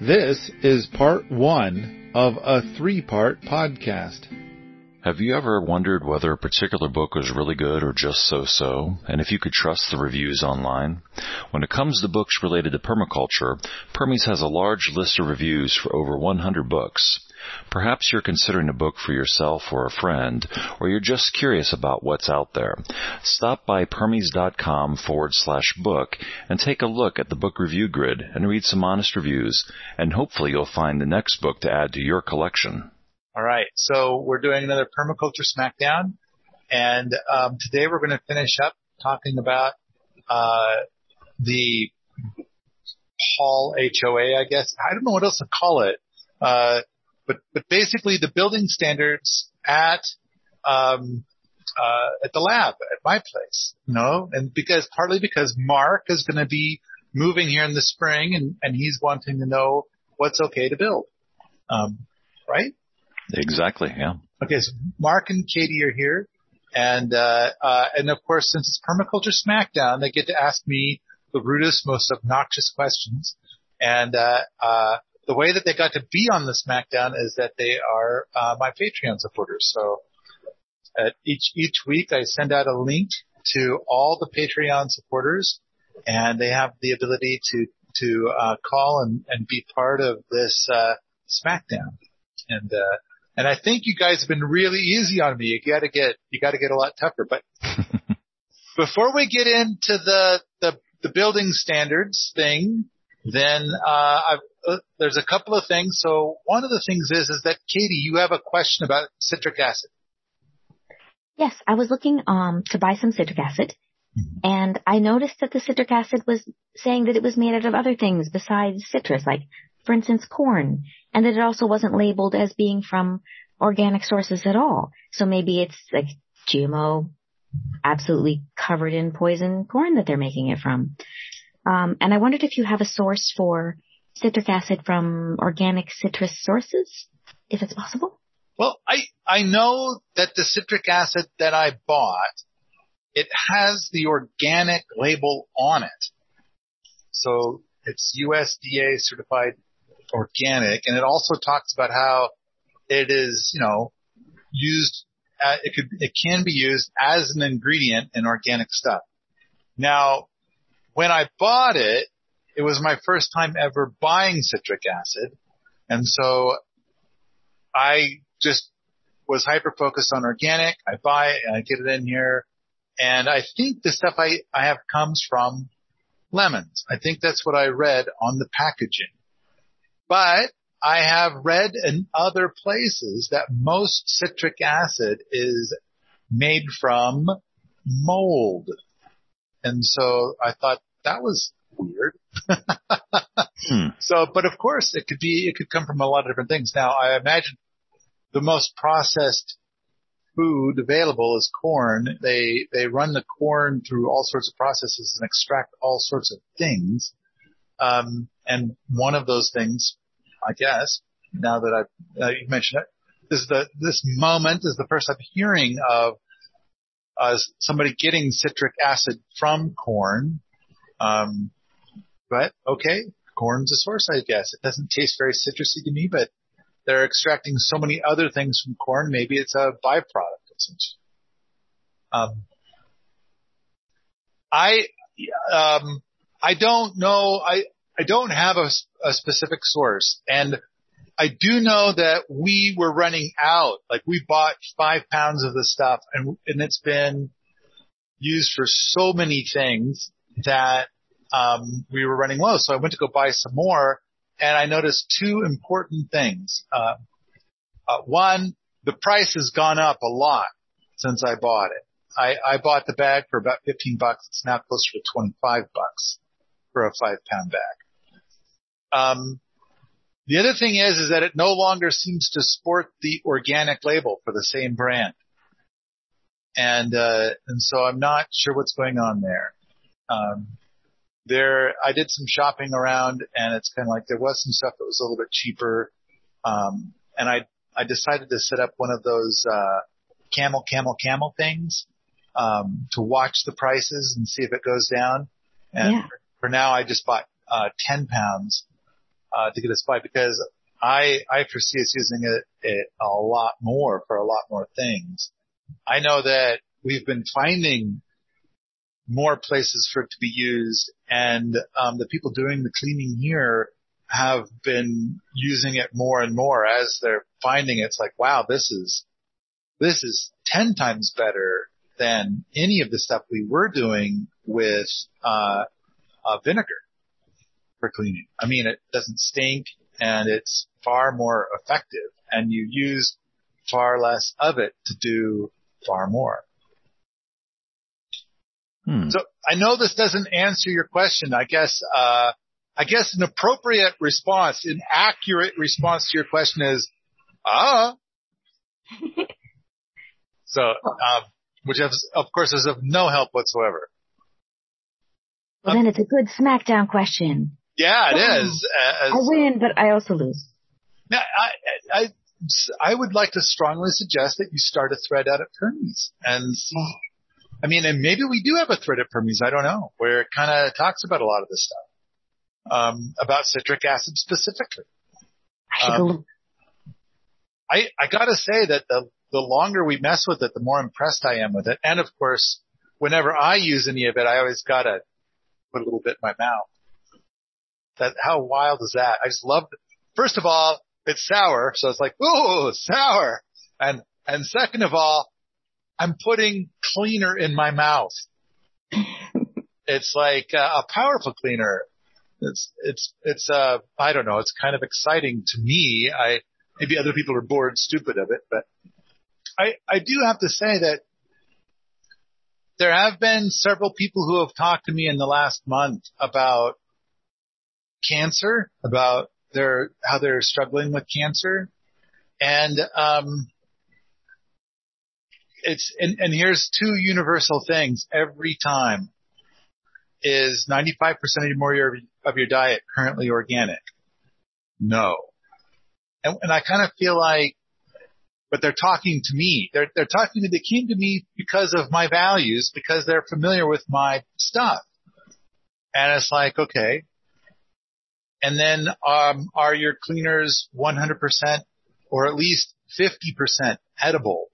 This is part one of a three-part podcast. Have you ever wondered whether a particular book was really good or just so-so, and if you could trust the reviews online? When it comes to books related to permaculture, Permies has a large list of reviews for over 100 books. Perhaps you're considering a book for yourself or a friend, or you're just curious about what's out there. Stop by permies.com/book and take a look at the book review grid and read some honest reviews, and hopefully you'll find the next book to add to your collection. All right, so we're doing another Permaculture Smackdown, and today we're going to finish up talking about the Paul HOA, I guess. I don't know what else to call it. But basically the building standards at the lab at my place, you know, and partly because Mark is going to be moving here in the spring and he's wanting to know what's okay to build, right? Exactly. Yeah. Okay. So Mark and Katie are here, and of course since it's Permaculture Smackdown, they get to ask me the rudest, most obnoxious questions, and the way that they got to be on the Smackdown is that they are my Patreon supporters. So each week I send out a link to all the Patreon supporters, and they have the ability to call and be part of this Smackdown. And I think you guys have been really easy on me. You got to get a lot tougher. But before we get into the building standards thing, then there's a couple of things. So one of the things is that, Katie, you have a question about citric acid. Yes, I was looking to buy some citric acid, and I noticed that the citric acid was saying that it was made out of other things besides citrus, like, for instance, corn, and that it also wasn't labeled as being from organic sources at all. So maybe it's like GMO, absolutely covered in poison corn that they're making it from. And I wondered if you have a source for citric acid from organic citrus sources, if it's possible. Well, I know that the citric acid that I bought, it has the organic label on it. So it's USDA certified organic, and it also talks about how it is, you know, used, it can be used as an ingredient in organic stuff. Now, when I bought it, it was my first time ever buying citric acid, and so I just was hyper-focused on organic. I buy it, and I get it in here, and I think the stuff I have comes from lemons. I think that's what I read on the packaging. But I have read in other places that most citric acid is made from mold. And so I thought that was weird. So, but of course it could come from a lot of different things. Now I imagine the most processed food available is corn. They run the corn through all sorts of processes and extract all sorts of things. And one of those things, I guess, now that you mentioned it, this moment is the first I'm hearing of somebody getting citric acid from corn. But okay, corn's a source, I guess. It doesn't taste very citrusy to me, but they're extracting so many other things from corn. Maybe it's a byproduct of some sort. I don't know. I don't have a specific source, and I do know that we were running out. Like, we bought 5 pounds of this stuff, and it's been used for so many things that we were running low. So I went to go buy some more, and I noticed two important things. One, the price has gone up a lot since I bought it. I bought the bag for about $15. It's now closer to $25 for a 5-pound bag. The other thing is that it no longer seems to sport the organic label for the same brand. And so I'm not sure what's going on there. I did some shopping around, and it's kind of like there was some stuff that was a little bit cheaper. And I decided to set up one of those, camel things, to watch the prices and see if it goes down. And for now I just bought, 10 pounds. to get us by, because I foresee us using it a lot more for a lot more things. I know that we've been finding more places for it to be used, and the people doing the cleaning here have been using it more and more as they're finding it. It's like, wow, this is 10 times better than any of the stuff we were doing with vinegar for cleaning. I mean, it doesn't stink, and it's far more effective, and you use far less of it to do far more. So I know this doesn't answer your question. I guess an appropriate response, an accurate response to your question is, So, which of course is of no help whatsoever. Well, then it's a good SmackDown question. Yeah, it is. I win, but I also lose. Now, I would like to strongly suggest that you start a thread out at Permies and see. I mean, and maybe we do have a thread at Permies, I don't know, where it kind of talks about a lot of this stuff, about citric acid specifically. I gotta say that the longer we mess with it, the more impressed I am with it. And of course, whenever I use any of it, I always gotta put a little bit in my mouth. How wild is that? I just love it. First of all, it's sour, so it's like, ooh, sour. And second of all, I'm putting cleaner in my mouth. It's like a powerful cleaner. It's I don't know. It's kind of exciting to me. Maybe other people are bored stupid of it, but I do have to say that there have been several people who have talked to me in the last month about cancer, about how they're struggling with cancer. And, and here's two universal things every time is 95% or more of your diet currently organic? No. And I kind of feel like, but they're talking to me. They're talking to me. They came to me because of my values, because they're familiar with my stuff. And it's like, okay. And then, are your cleaners 100% or at least 50% edible?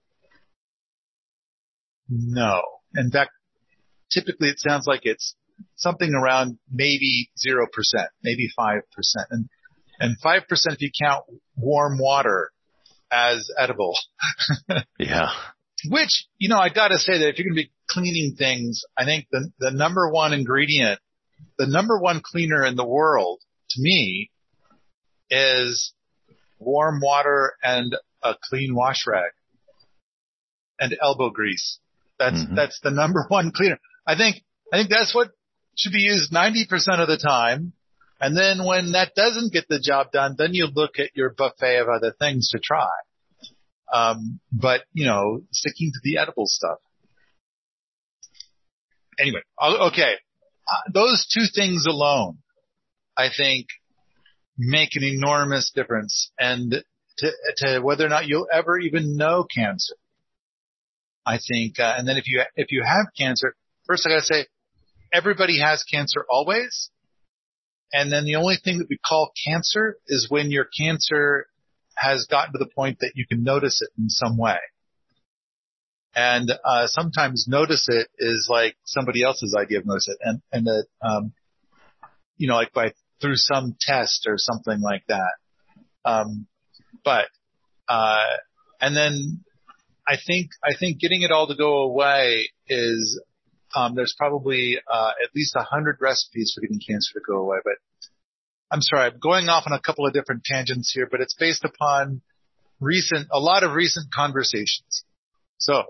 No. In fact, typically it sounds like it's something around maybe 0%, maybe 5%. And 5% if you count warm water as edible. Yeah. Which, you know, I gotta say that if you're gonna be cleaning things, I think the number one ingredient, the number one cleaner in the world to me is warm water and a clean wash rag and elbow grease. That's the number one cleaner. I think that's what should be used 90% of the time. And then when that doesn't get the job done, then you look at your buffet of other things to try. But, you know, sticking to the edible stuff. Anyway, okay. Those two things alone, I think, make an enormous difference and to whether or not you'll ever even know cancer. I think, and then if you have cancer, first I gotta say, everybody has cancer always. And then the only thing that we call cancer is when your cancer has gotten to the point that you can notice it in some way. And, sometimes notice it is like somebody else's idea of notice it and that, you know, like through some test or something like that. And then, I think getting it all to go away is there's probably at least 100 recipes for getting cancer to go away. But I'm sorry, I'm going off on a couple of different tangents here, but it's based upon a lot of recent conversations. So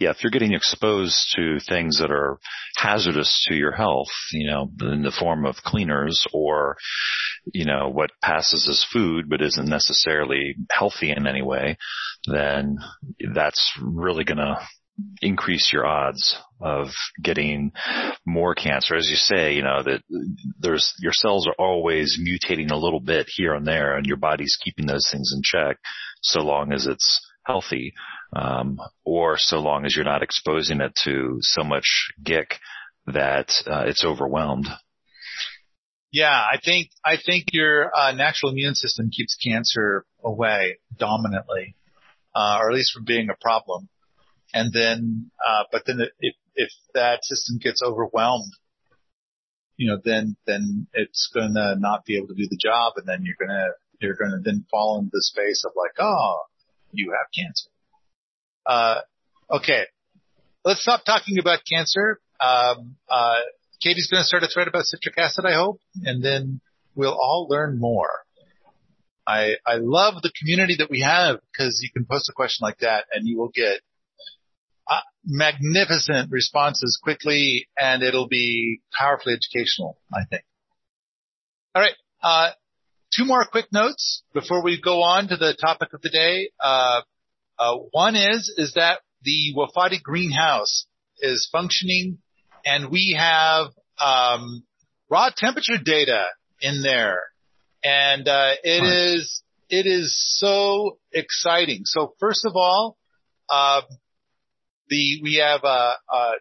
yeah, if you're getting exposed to things that are hazardous to your health, you know, in the form of cleaners or, you know, what passes as food but isn't necessarily healthy in any way, then that's really going to increase your odds of getting more cancer. As you say, you know, that your cells are always mutating a little bit here and there, and your body's keeping those things in check so long as it's healthy, or so long as you're not exposing it to so much gick that it's overwhelmed. Yeah, I think your natural immune system keeps cancer away dominantly, or at least from being a problem. And then, if that system gets overwhelmed, then it's gonna not be able to do the job, and then you're gonna then fall into the space of like, oh, you have cancer. Okay. Let's stop talking about cancer. Katie's going to start a thread about citric acid, I hope, and then we'll all learn more. I love the community that we have, because you can post a question like that and you will get magnificent responses quickly, and it'll be powerfully educational, I think. All right. Two more quick notes before we go on to the topic of the day. One is that the Wofati greenhouse is functioning, and we have raw temperature data in there, and it is so exciting. So first of all, we have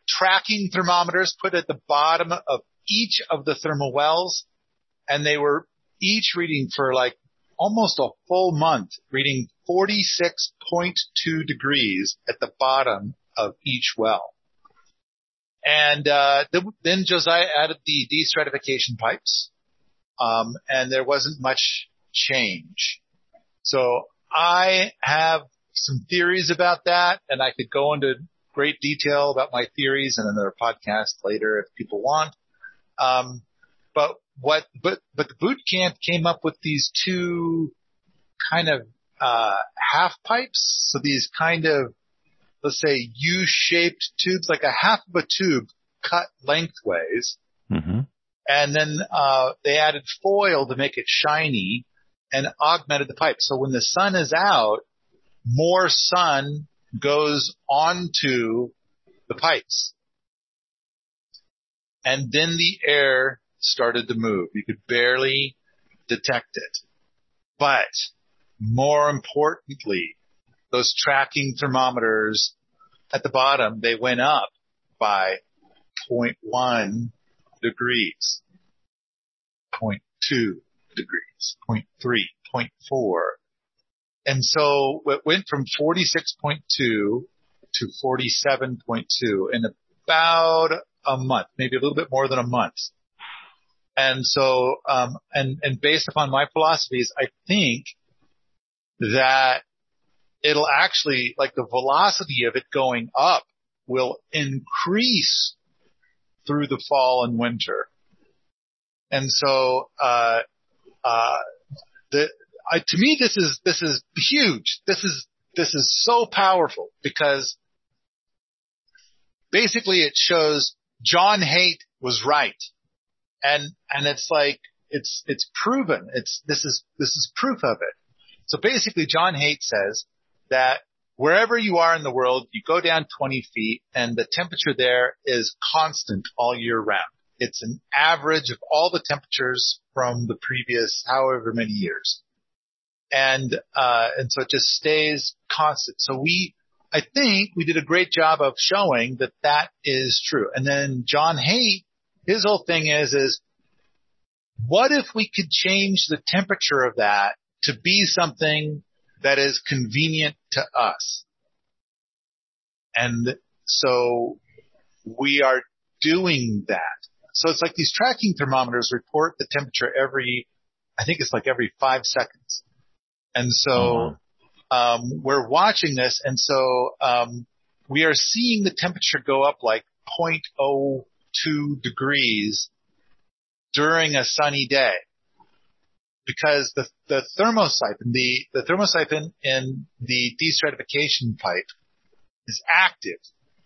tracking thermometers put at the bottom of each of the thermal wells, and they were each reading for like almost a full month, reading 46.2 degrees at the bottom of each well. And then Josiah added the destratification pipes, and there wasn't much change. So I have some theories about that, and I could go into great detail about my theories in another podcast later if people want. But the boot camp came up with these two kind of half pipes, so these kind of, let's say, U-shaped tubes, like a half of a tube cut lengthways. Mm-hmm. And then they added foil to make it shiny and augmented the pipe. So when the sun is out, more sun goes onto the pipes. And then the air started to move. You could barely detect it. But more importantly, those tracking thermometers at the bottom, they went up by 0.1 degrees, 0.2 degrees, 0.3, 0.4. And so it went from 46.2 to 47.2 in about a month, maybe a little bit more than a month. And so, and based upon my philosophies, I think that it'll actually, like, the velocity of it going up will increase through the fall and winter. And so, to me, this is huge. This is so powerful, because basically it shows John Haight was right. And it's like, it's proven. This is proof of it. So basically John Haight says that wherever you are in the world, you go down 20 feet and the temperature there is constant all year round. It's an average of all the temperatures from the previous however many years. And so it just stays constant. So I think we did a great job of showing that that is true. And then John Haight, his whole thing is what if we could change the temperature of that to be something that is convenient to us? And so we are doing that. So it's like these tracking thermometers report the temperature every 5 seconds. And so, we're watching this. And so, we are seeing the temperature go up like 0.02 degrees during a sunny day. Because the thermosiphon, the thermosiphon in the destratification pipe is active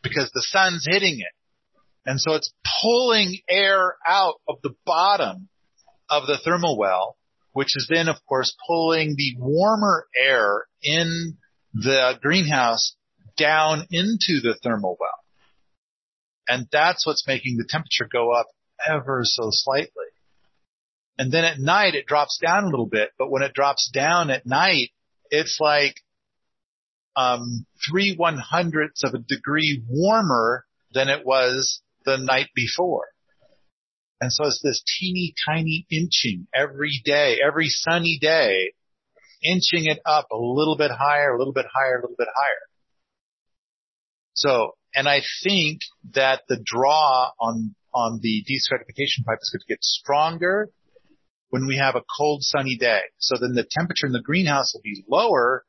because the sun's hitting it. And so it's pulling air out of the bottom of the thermal well, which is then, of course, pulling the warmer air in the greenhouse down into the thermal well. And that's what's making the temperature go up ever so slightly. And then at night, it drops down a little bit. But when it drops down at night, it's like 3/100ths of a degree warmer than it was the night before. And so it's this teeny tiny inching every day, every sunny day, inching it up a little bit higher, a little bit higher, a little bit higher. So, and I think that the draw on the destratification pipe is going to get stronger when we have a cold, sunny day. So then the temperature in the greenhouse will be lower,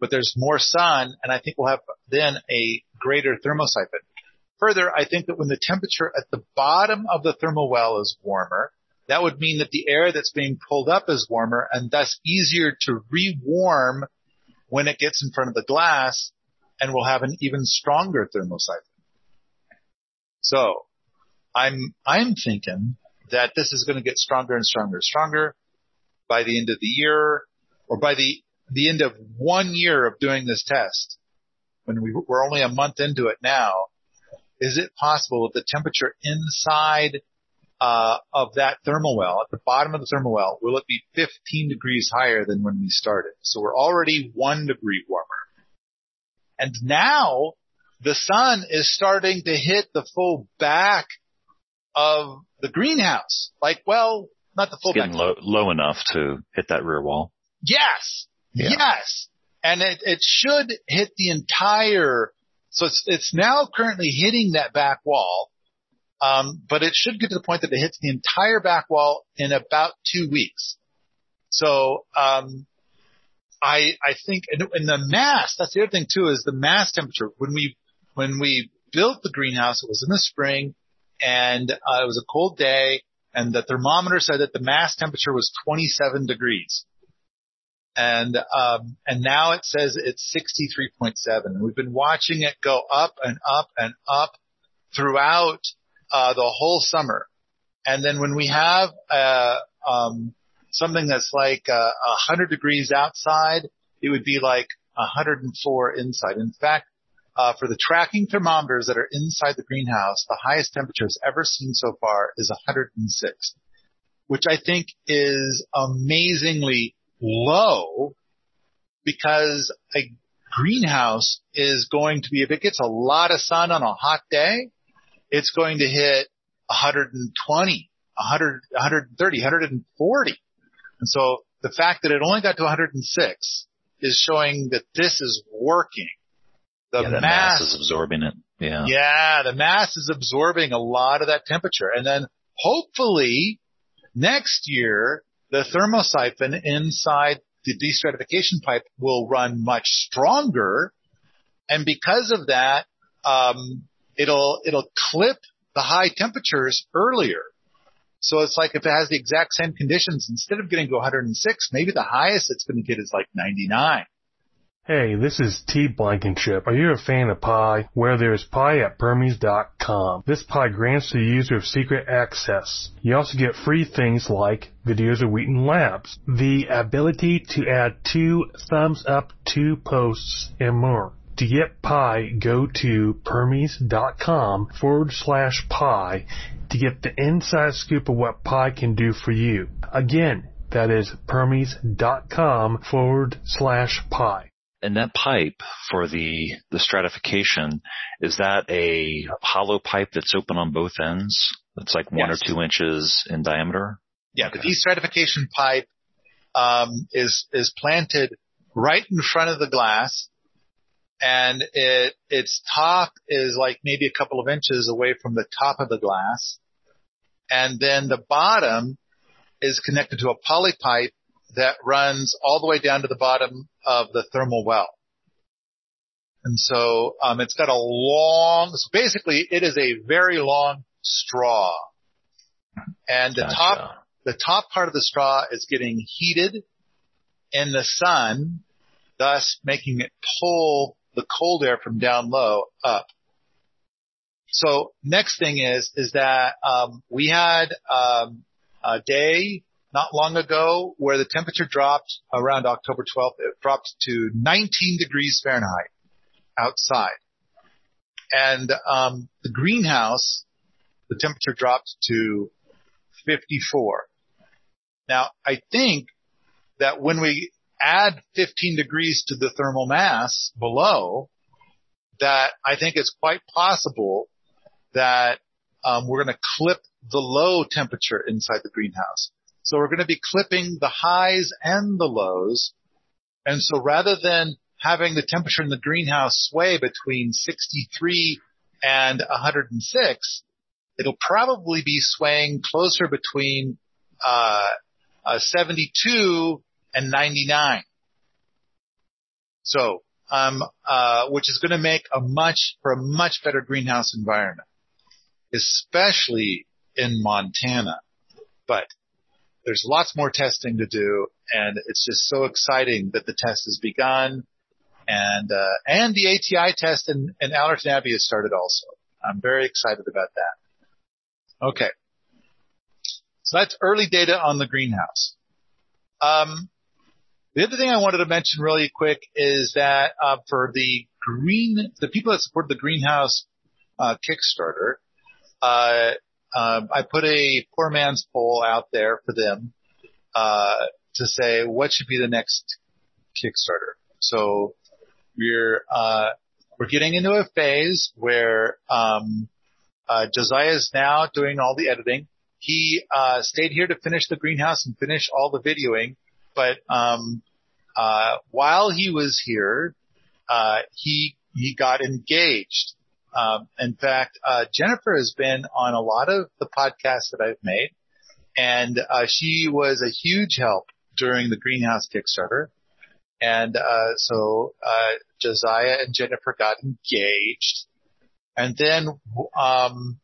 but there's more sun, and I think we'll have then a greater thermosiphon. Further, I think that when the temperature at the bottom of the thermal well is warmer, that would mean that the air that's being pulled up is warmer and thus easier to rewarm when it gets in front of the glass, and we'll have an even stronger thermosiphon. So I'm thinking that this is going to get stronger and stronger and stronger by the end of the year, or by the end of 1 year of doing this test. When we're only a month into it now, is it possible that the temperature inside of that thermal well, at the bottom of the thermal well, will it be 15 degrees higher than when we started? So we're already 1 degree warmer. And now the sun is starting to hit the full back of the greenhouse. Like, well, not the full back. It's getting low enough to hit that rear wall. Yes. Yeah. Yes. And it should hit the entire, so it's now currently hitting that back wall. But it should get to the point that it hits the entire back wall in about 2 weeks. So, I think, and the mass, that's the other thing too, is the mass temperature. When we built the greenhouse, it was in the spring, and it was a cold day, and the thermometer said that the mass temperature was 27 degrees. And now it says it's 63.7. And we've been watching it go up and up and up throughout, the whole summer. And then when we have, something that's like 100 degrees outside, it would be like 104 inside. In fact, for the tracking thermometers that are inside the greenhouse, the highest temperatures ever seen so far is 106, which I think is amazingly low, because a greenhouse is going to be, if it gets a lot of sun on a hot day, it's going to hit 120, 100, 130, 140. And so the fact that it only got to 106 is showing that this is working. The mass is absorbing it. Yeah. Yeah, the mass is absorbing a lot of that temperature. And then hopefully next year, the thermosiphon inside the destratification pipe will run much stronger. And because of that, it'll clip the high temperatures earlier. So it's like if it has the exact same conditions, instead of getting to 106, maybe the highest it's going to get is like 99. Hey, this is T. Blankenship. Are you a fan of pie? Where there's pie at Permies.com. This pie grants the user of secret access. You also get free things like videos of Wheaton Labs, the ability to add 2 thumbs up, 2 posts, and more. To get pie, go to Permies.com/pie to get the inside scoop of what pie can do for you. Again, that is Permies.com/pie. And that pipe for the stratification, is that a hollow pipe that's open on both ends? That's like 1 or 2 inches in diameter? Yeah, okay. The destratification pipe is planted right in front of the glass. And its top is like maybe a couple of inches away from the top of the glass. And then the bottom is connected to a poly pipe that runs all the way down to the bottom of the thermal well. And so, it's got a long, so basically it is a very long straw. And gotcha. The top part of the straw is getting heated in the sun, thus making it pull the cold air from down low up. So next thing is that we had a day not long ago where the temperature dropped around October 12th. It dropped to 19 degrees Fahrenheit outside. And the greenhouse, the temperature dropped to 54. Now, I think that when we add 15 degrees to the thermal mass below, that I think it's quite possible that we're going to clip the low temperature inside the greenhouse. So we're going to be clipping the highs and the lows. And so rather than having the temperature in the greenhouse sway between 63 and 106, it'll probably be swaying closer between 72 and 99. So, which is going to make a much better greenhouse environment, especially in Montana. But there's lots more testing to do, and it's just so exciting that the test has begun, and the ATI test in Allerton Abbey has started also. I'm very excited about that. Okay. So that's early data on the greenhouse. The other thing I wanted to mention really quick is that for the people that support the greenhouse Kickstarter, I put a poor man's poll out there for them to say what should be the next Kickstarter. So we're getting into a phase where Josiah is now doing all the editing. He stayed here to finish the greenhouse and finish all the videoing. But while he was here, he got engaged. In fact, Jennifer has been on a lot of the podcasts that I've made, and she was a huge help during the greenhouse Kickstarter. And so Josiah and Jennifer got engaged, and then I'm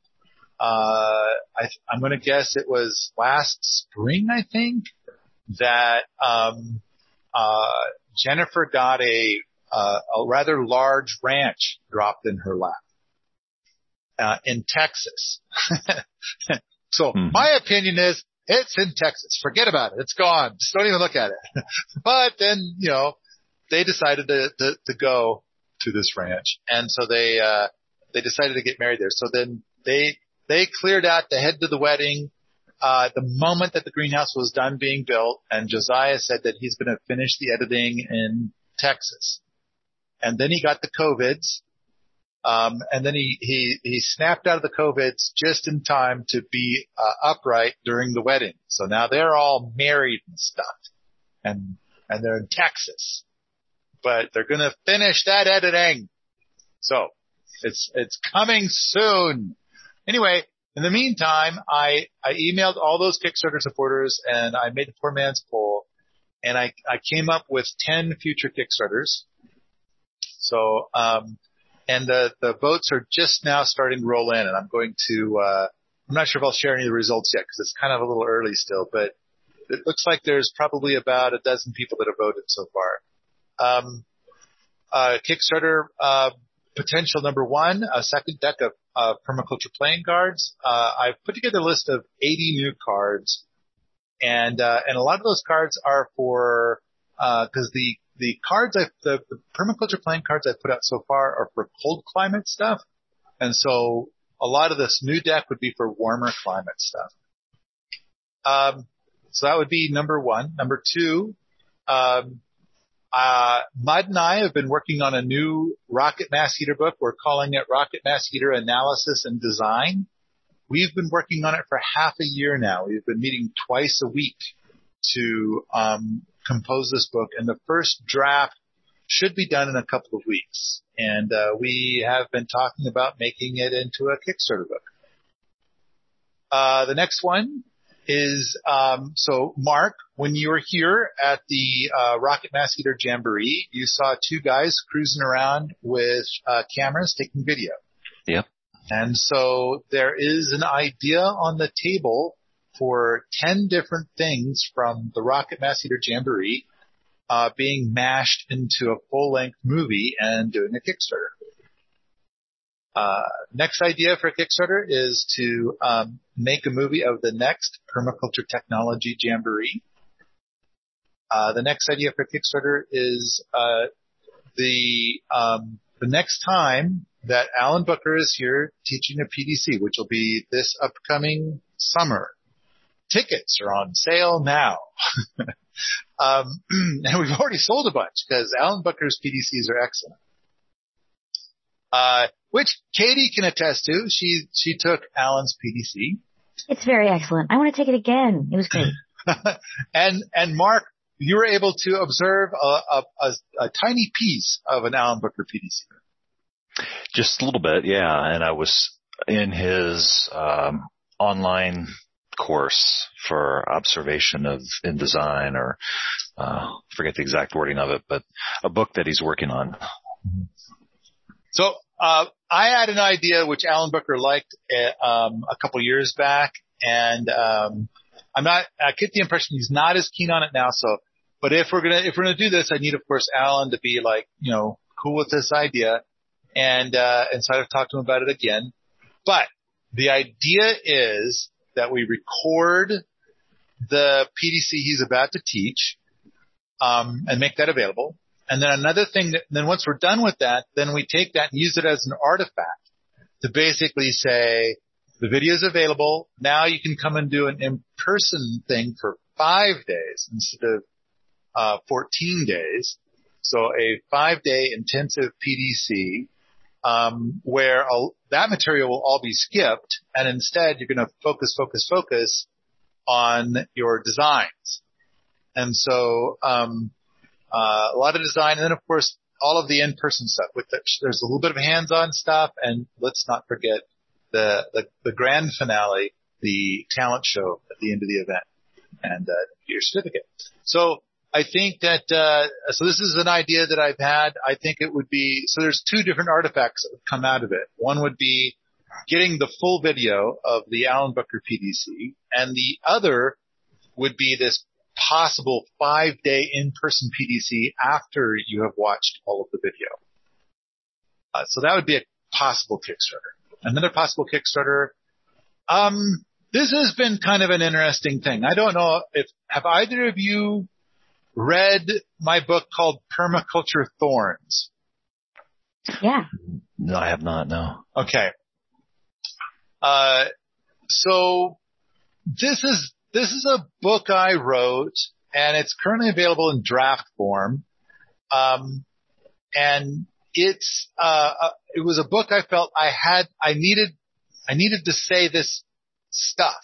going to guess it was last spring, I think, that Jennifer got a rather large ranch dropped in her lap in Texas. So my opinion is it's in Texas. Forget about it. It's gone. Just don't even look at it. But then, you know, they decided to go to this ranch, and so they decided to get married there. So then they cleared out to head to the wedding the moment that the greenhouse was done being built, and Josiah said that he's going to finish the editing in Texas. And then he got the COVIDs, and then he snapped out of the COVIDs just in time to be upright during the wedding. So now they're all married and stuff, and they're in Texas, but they're going to finish that editing. So it's coming soon. Anyway, in the meantime, I emailed all those Kickstarter supporters, and I made a poor man's poll, and I came up with 10 future Kickstarters. So, and the votes are just now starting to roll in, and I'm going to, I'm not sure if I'll share any of the results yet because it's kind of a little early still, but it looks like there's probably about 12 people that have voted so far. Kickstarter, potential number one, a second deck of permaculture playing cards. I've put together a list of 80 new cards, and a lot of those cards are for because the cards the permaculture playing cards I've put out so far are for cold climate stuff, and so a lot of this new deck would be for warmer climate stuff. So that would be number one. Number two, Mud and I have been working on a new Rocket Mass Heater book. We're calling it Rocket Mass Heater Analysis and Design. We've been working on it for half a year now. We've been meeting twice a week to compose this book, and the first draft should be done in a couple of weeks. And we have been talking about making it into a Kickstarter book. The next one is so Mark, when you were here at the Rocket Mass Heater Jamboree, you saw two guys cruising around with cameras taking video. Yep. And so there is an idea on the table for 10 different things from the Rocket Mass Heater Jamboree being mashed into a full-length movie and doing a Kickstarter. Next idea for Kickstarter is to make a movie of the next Permaculture Technology Jamboree. The next idea for Kickstarter is the next time that Alan Booker is here teaching a PDC, which will be this upcoming summer. Tickets are on sale now. And we've already sold a bunch because Alan Booker's PDCs are excellent. Which Katie can attest to. She took Alan's PDC. It's very excellent. I want to take it again. It was great. And Mark, you were able to observe a tiny piece of an Alan Booker PDC. Just a little bit, yeah. And I was in his online course for observation of in design, or forget the exact wording of it, but a book that he's working on. So I had an idea which Alan Booker liked a couple years back, and I get the impression he's not as keen on it now. So, but if we're gonna do this, I need, of course, Alan to be like, you know, cool with this idea, and so I've talked to him about it again. But the idea is that we record the PDC he's about to teach, and make that available. And then another thing then once we're done with that, then we take that and use it as an artifact to basically say, the video is available. Now you can come and do an in-person thing for 5 days instead of 14 days. So a 5-day intensive PDC, where that material will all be skipped, and instead you're going to focus on your designs. And so a lot of design, and then, of course, all of the in-person stuff. There's a little bit of hands-on stuff, and let's not forget the grand finale, the talent show at the end of the event, and your certificate. So I think that so this is an idea that I've had. I think it would be – so there's two different artifacts that would come out of it. One would be getting the full video of the Alan Booker PDC, and the other would be this possible 5-day in-person PDC after you have watched all of the video. So that would be a possible Kickstarter. Another possible Kickstarter. This has been kind of an interesting thing. I don't know if – have either of you – read my book called Permaculture Thorns? Yeah. No, I have not, no. Okay. So this is a book I wrote, and it's currently available in draft form. And it's it was a book I felt I needed to say this stuff.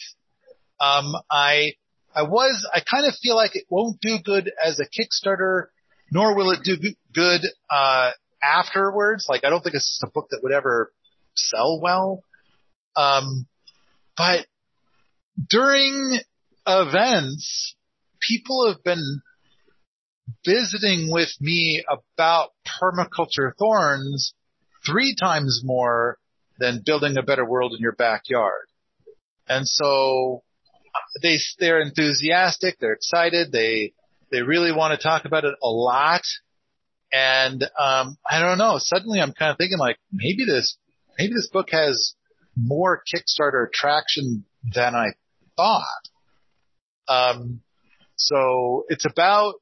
I kind of feel like it won't do good as a Kickstarter, nor will it do good afterwards. Like, I don't think it's just a book that would ever sell well. But during events, people have been visiting with me about Permaculture Thorns 3 times more than Building a Better World in Your Backyard. And so they're enthusiastic, they're excited, they really want to talk about it a lot, and I don't know, suddenly I'm kind of thinking, like, maybe this book has more Kickstarter traction than I thought. So it's about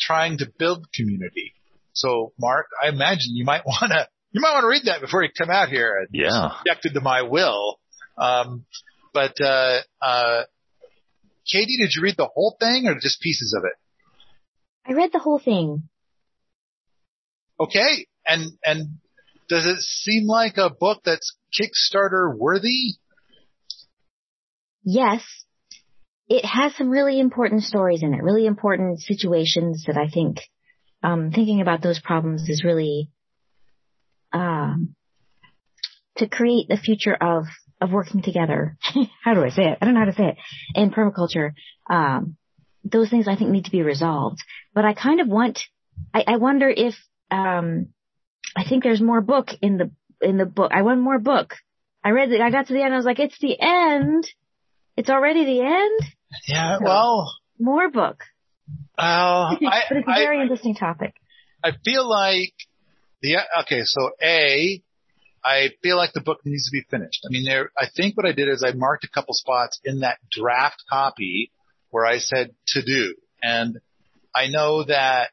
trying to build community. So Mark, I imagine you might want to read that before you come out here and subjected to my will. But Katie, did you read the whole thing or just pieces of it? I read the whole thing. Okay. And does it seem like a book that's Kickstarter worthy? Yes. It has some really important stories in it, really important situations that I think thinking about those problems is really to create the future of working together. How do I say it? I don't know how to say it. In permaculture, those things I think need to be resolved. But I kind of want, I wonder if, I think there's more book in the book. I want more book. I got to the end. I was like, it's the end. It's already the end. Yeah. So, well, more book. But it's a very interesting topic. I feel like I feel like the book needs to be finished. I mean, I think what I did is I marked a couple spots in that draft copy where I said to do. And I know that,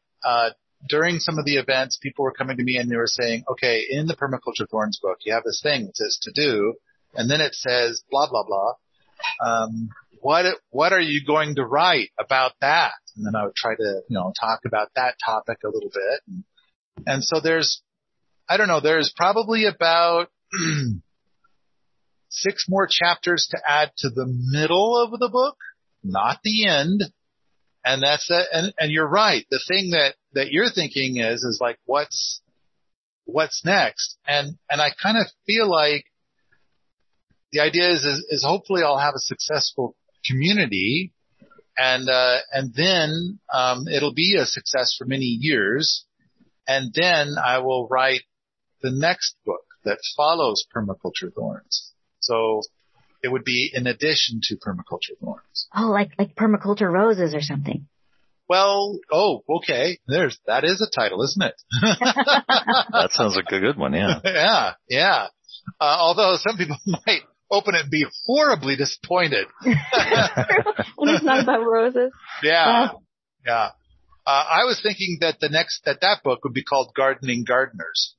during some of the events, people were coming to me and they were saying, okay, in the Permaculture Thorns book, you have this thing that says to do, and then it says blah, blah, blah. What are you going to write about that? And then I would try to, talk about that topic a little bit. And so there's probably about 6 more chapters to add to the middle of the book, not the end. And that's that. And you're right. The thing that you're thinking is like, what's next? And I kind of feel like the idea is hopefully I'll have a successful community and then, it'll be a success for many years. And then I will write the next book that follows Permaculture Thorns. So it would be in addition to Permaculture Thorns. Oh, like Permaculture Roses or something. Well, oh, okay. That is a title, isn't it? That sounds like a good one, yeah. Yeah. Although some people might open it and be horribly disappointed. When it's not about roses. Yeah. I was thinking that that book would be called Gardening Gardeners.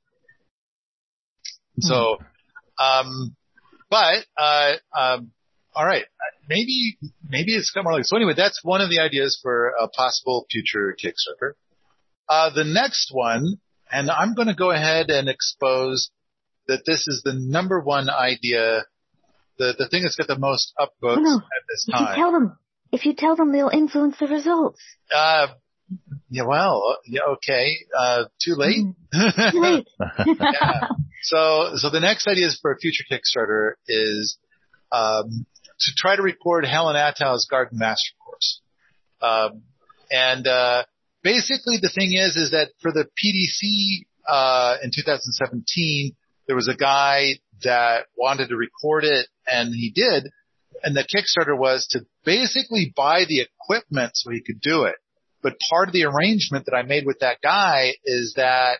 So, all right, maybe it's got more like, so anyway, that's one of the ideas for a possible future Kickstarter. The next one, and I'm going to go ahead and expose that this is the number one idea, the thing that's got the most upvotes at this time. If you tell them, they'll influence the results. Yeah, well, yeah, okay. Too late. Yeah. So the next idea is for a future Kickstarter is to try to record Helen Attau's Garden Master Course. Basically the thing is that for the PDC in 2017, there was a guy that wanted to record it, and he did. And the Kickstarter was to basically buy the equipment so he could do it. But part of the arrangement that I made with that guy is that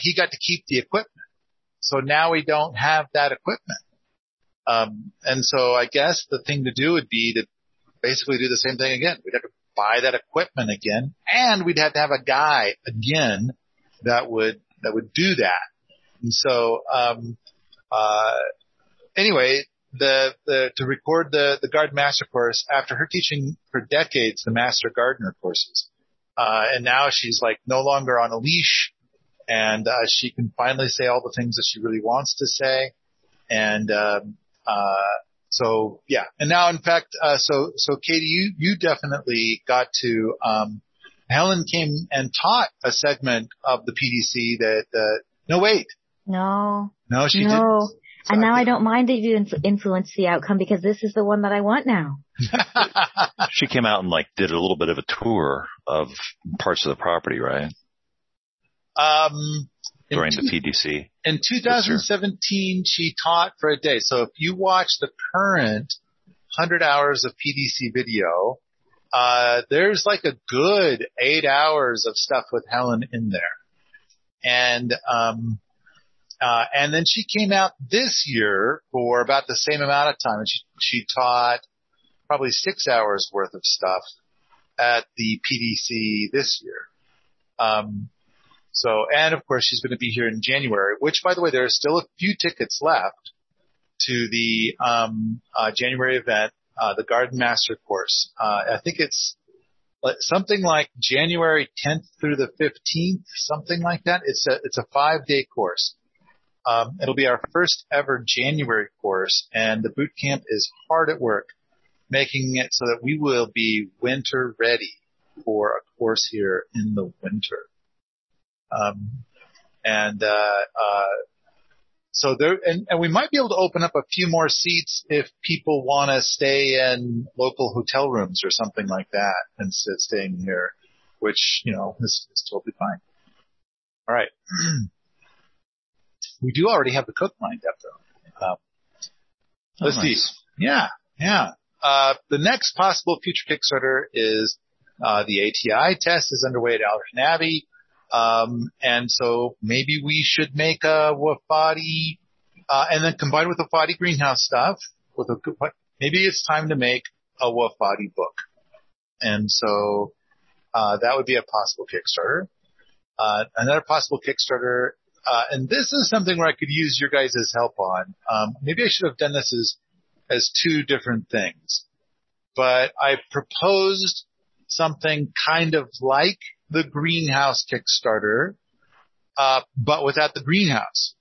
he got to keep the equipment. So now we don't have that equipment. And so I guess the thing to do would be to basically do the same thing again. We'd have to buy that equipment again, and we'd have to have a guy again that would do that. And so anyway, to record the Garden Master Course after her teaching for decades the Master Gardener courses. And now she's like no longer on a leash, and she can finally say all the things that she really wants to say. And so yeah. And now in fact so Katie, you definitely got to Helen came and taught a segment of the PDC that didn't. Exactly. And now I don't mind that you influence the outcome, because this is the one that I want now. She came out and did a little bit of a tour of parts of the property, right? During the PDC. In 2017, she taught for a day. So if you watch the current 100 hours of PDC video, there's a good 8 hours of stuff with Helen in there. And then she came out this year for about the same amount of time, and she taught probably 6 hours worth of stuff at the PDC this year. And of course she's going to be here in January, which by the way, there are still a few tickets left to the January event, the Garden Master Course. I think it's something like January 10th through the 15th, something like that. It's a 5-day course. It'll be our first ever January course, and the boot camp is hard at work making it so that we will be winter ready for a course here in the winter. So there, and we might be able to open up a few more seats if people want to stay in local hotel rooms or something like that instead of staying here, which, is totally fine. All right. We do already have the cook lined up, though. Let's see. Yeah. The next possible future Kickstarter is the ATI test is underway at Allerton Abbey. And so maybe we should make a Wofati and then combined with the Wofati greenhouse stuff, maybe it's time to make a Wofati book. And so that would be a possible Kickstarter. Another possible Kickstarter, and this is something where I could use your guys' help on. Maybe I should have done this as two different things. But I proposed something kind of like the greenhouse Kickstarter, but without the greenhouse.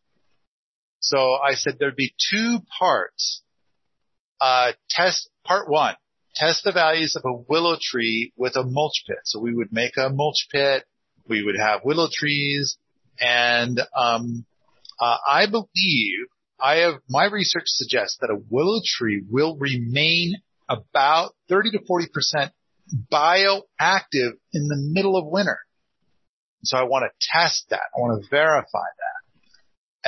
So I said there'd be two parts. Part one, test the values of a willow tree with a mulch pit. So we would make a mulch pit. We would have willow trees. And I believe my research suggests that a willow tree will remain about 30 to 40% bioactive in the middle of winter. So I want to test that. I want to verify that.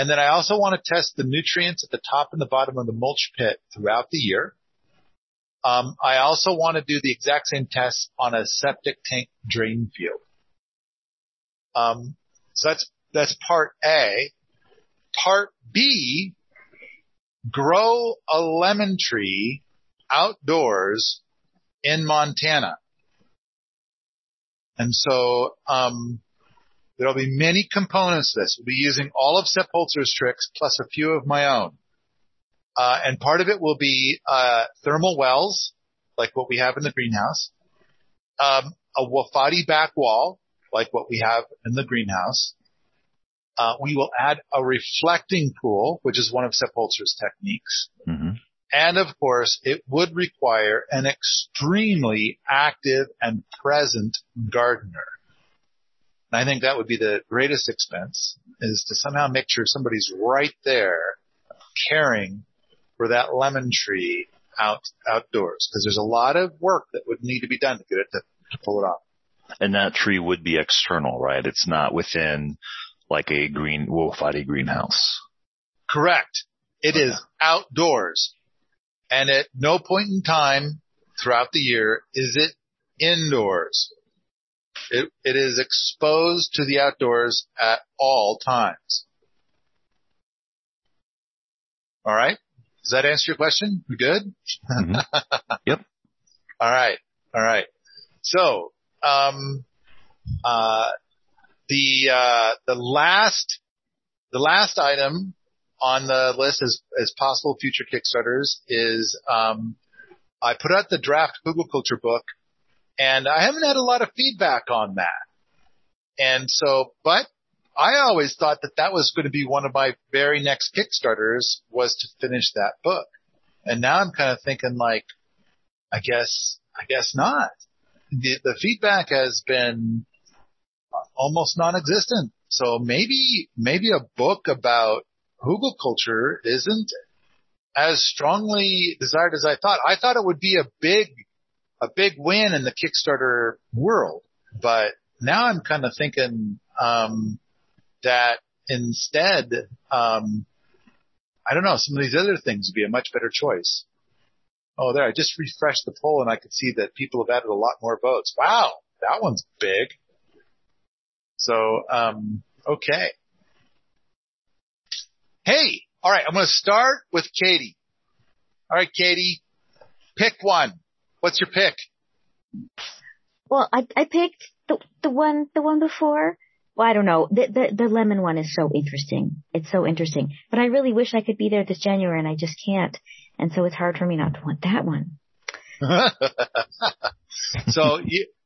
And then I also want to test the nutrients at the top and the bottom of the mulch pit throughout the year. I also want to do the exact same tests on a septic tank drain field. So that's part A. Part B, grow a lemon tree outdoors in Montana. And so, there'll be many components to this. We'll be using all of Sepp Holzer's tricks plus a few of my own. And part of it will be, thermal wells, like what we have in the greenhouse, a Wofati back wall, like what we have in the greenhouse. We will add a reflecting pool, which is one of Sepp Holzer's techniques. Mm-hmm. And, of course, it would require an extremely active and present gardener. And I think that would be the greatest expense, is to somehow make sure somebody's right there caring for that lemon tree outdoors, because there's a lot of work that would need to be done to get it to pull it off. And that tree would be external, right? It's not within like a Wofati greenhouse. Correct. It is outdoors. And at no point in time throughout the year is it indoors. It is exposed to the outdoors at all times. All right. Does that answer your question? We good? Mm-hmm. Yep. All right. All right. So, the last item on the list as possible future Kickstarters is, I put out the draft Hugelkultur book, and I haven't had a lot of feedback on that. And so, but I always thought that was going to be one of my very next Kickstarters, was to finish that book. And now I'm kind of thinking, like, I guess not. The feedback has been almost non-existent. So maybe a book about Hugelkultur isn't as strongly desired as I thought. I thought it would be a big win in the Kickstarter world, but now I'm kind of thinking, that instead, I don't know, some of these other things would be a much better choice. Oh, there, I just refreshed the poll and I could see that people have added a lot more votes. Wow, that one's big. So, okay. Hey, all right, I'm going to start with Katie. All right, Katie, pick one. What's your pick? Well, I picked the one before. Well, I don't know. The lemon one is so interesting. It's so interesting. But I really wish I could be there this January, and I just can't. And so it's hard for me not to want that one. So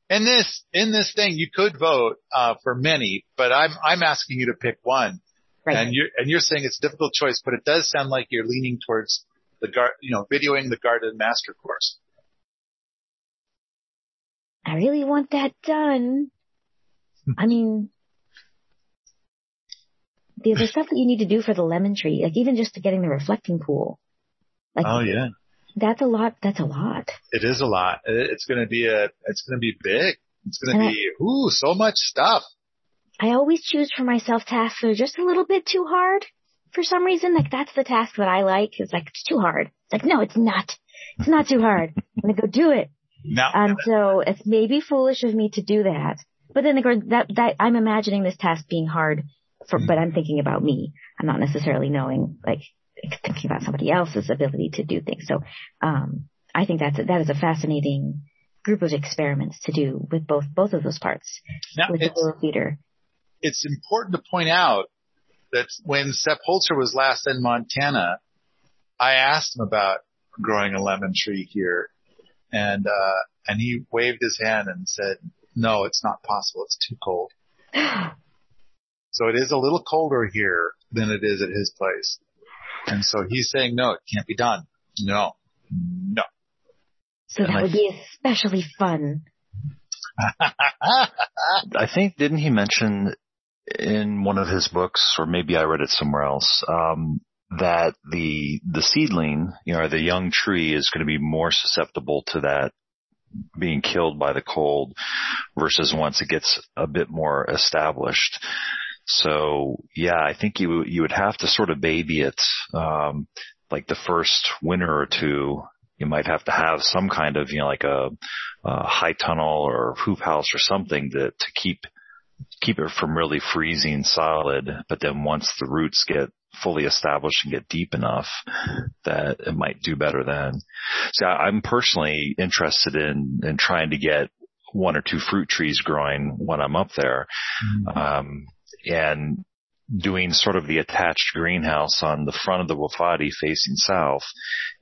in this thing, you could vote for many, but I'm asking you to pick one. Right. And you're saying it's a difficult choice, but it does sound like you're leaning towards videoing the Garden Master Course. I really want that done. I mean, there's stuff that you need to do for the lemon tree, like even just to getting the reflecting pool. Like, oh yeah, that's a lot. That's a lot. It is a lot. It's going to be big. It's going to be so much stuff. I always choose for myself tasks that are just a little bit too hard for some reason. Like, that's the task that I like. It's like, it's too hard. It's like, no, it's not. It's not too hard. I'm going to go do it. No. So it's maybe foolish of me to do that. But then that I'm imagining this task being hard for, but I'm thinking about me. I'm not necessarily thinking about somebody else's ability to do things. So, I think that is a fascinating group of experiments to do with both of those parts. Now, with the little theater. It's important to point out that when Sepp Holzer was last in Montana, I asked him about growing a lemon tree here, and he waved his hand and said, "No, it's not possible. It's too cold." So it is a little colder here than it is at his place. And so he's saying, no, it can't be done. No. So that would be especially fun. I think, didn't he mention in one of his books, or maybe I read it somewhere else, that the seedling, or the young tree is going to be more susceptible to that being killed by the cold versus once it gets a bit more established. So yeah, I think you would have to sort of baby it, like the first winter or two. You might have to have some kind of, like a high tunnel or hoop house or something to keep it from really freezing solid. But then once the roots get fully established and get deep enough, that it might do better then. So I'm personally interested in trying to get one or two fruit trees growing when I'm up there. Mm-hmm. And doing sort of the attached greenhouse on the front of the Wofati facing south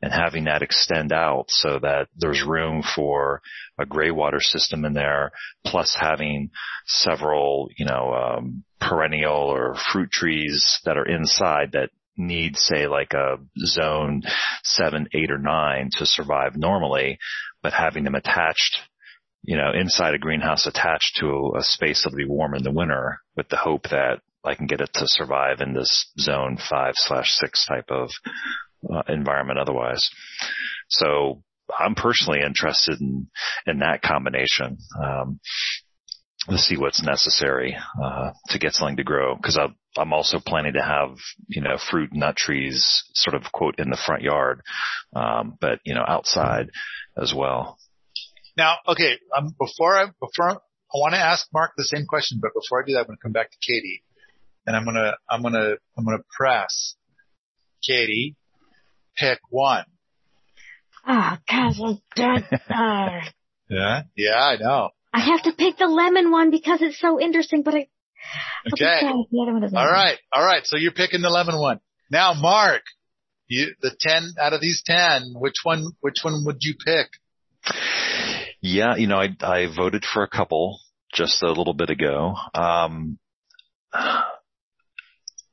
and having that extend out so that there's room for a gray water system in there, plus having several, perennial or fruit trees that are inside that need, say, like a zone 7, 8, or 9 to survive normally, but having them attached, inside a greenhouse attached to a space that'll be warm in the winter with the hope that I can get it to survive in this zone 5/6 type of environment otherwise. So I'm personally interested in that combination, to see what's necessary, to get something to grow. Cause I'm also planning to have, fruit and nut trees sort of quote in the front yard. But outside as well. Now, okay. Before I want to ask Mark the same question, but before I do that, I'm going to come back to Katie. And I'm gonna press Katie. Pick one. Oh, gosh, I'm dead. Yeah, I know. I have to pick the lemon one because it's so interesting. But okay. The other one is all right. So you're picking the lemon one now, Mark. The 10 out of these 10, which one would you pick? Yeah, I voted for a couple just a little bit ago.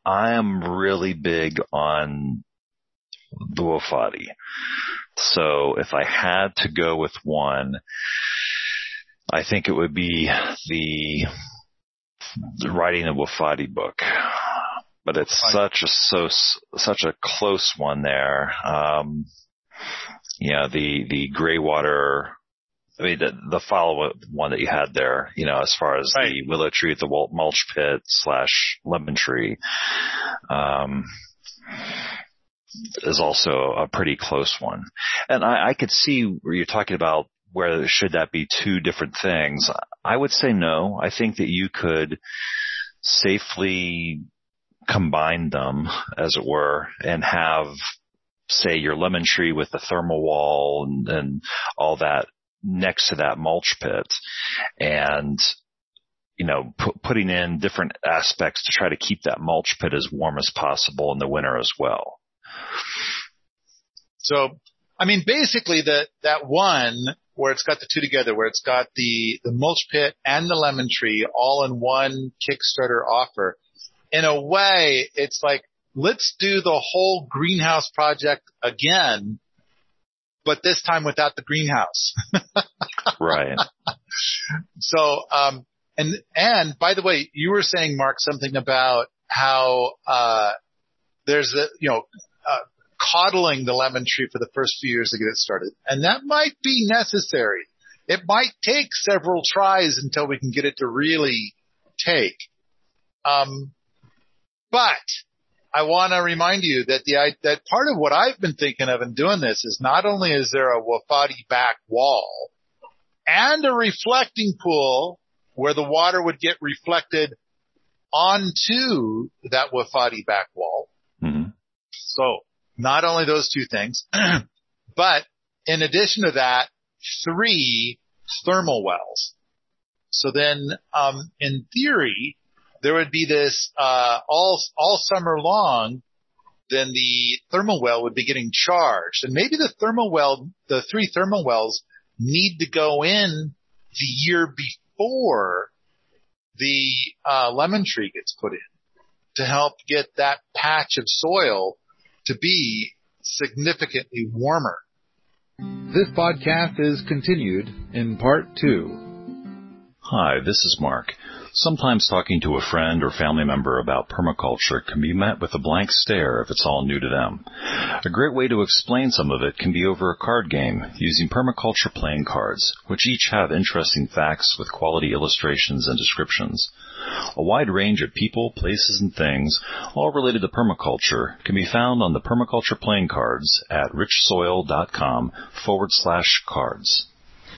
I am really big on the Wofati. So if I had to go with one, I think it would be the writing the Wofati book. But it's such a close one there. The gray water. I mean, the follow-up one that you had there, as far as the willow tree, the mulch pit / lemon tree, is also a pretty close one. And I could see where you're talking about where should that be two different things. I would say no. I think that you could safely combine them, as it were, and have, say, your lemon tree with the thermal wall and all that next to that mulch pit, and putting in different aspects to try to keep that mulch pit as warm as possible in the winter as well. So, I mean, basically that one where it's got the two together, where it's got the mulch pit and the lemon tree all in one Kickstarter offer. In a way, it's like, let's do the whole greenhouse project again, but this time without the greenhouse. Right. So, and by the way, you were saying, Mark, something about how, there's coddling the lemon tree for the first few years to get it started. And that might be necessary. It might take several tries until we can get it to really take. But I want to remind you that that part of what I've been thinking of in doing this is not only is there a Wofati back wall and a reflecting pool where the water would get reflected onto that Wofati back wall. Mm-hmm. So not only those two things, but in addition to that, 3 thermal wells. So then, in theory, there would be this, all summer long, then the thermal well would be getting charged. And maybe the 3 thermal wells need to go in the year before the, lemon tree gets put in to help get that patch of soil to be significantly warmer. This podcast is continued in Part 2. Hi, this is Mark. Sometimes talking to a friend or family member about permaculture can be met with a blank stare if it's all new to them. A great way to explain some of it can be over a card game using permaculture playing cards, which each have interesting facts with quality illustrations and descriptions. A wide range of people, places, and things, all related to permaculture, can be found on the permaculture playing cards at richsoil.com/cards.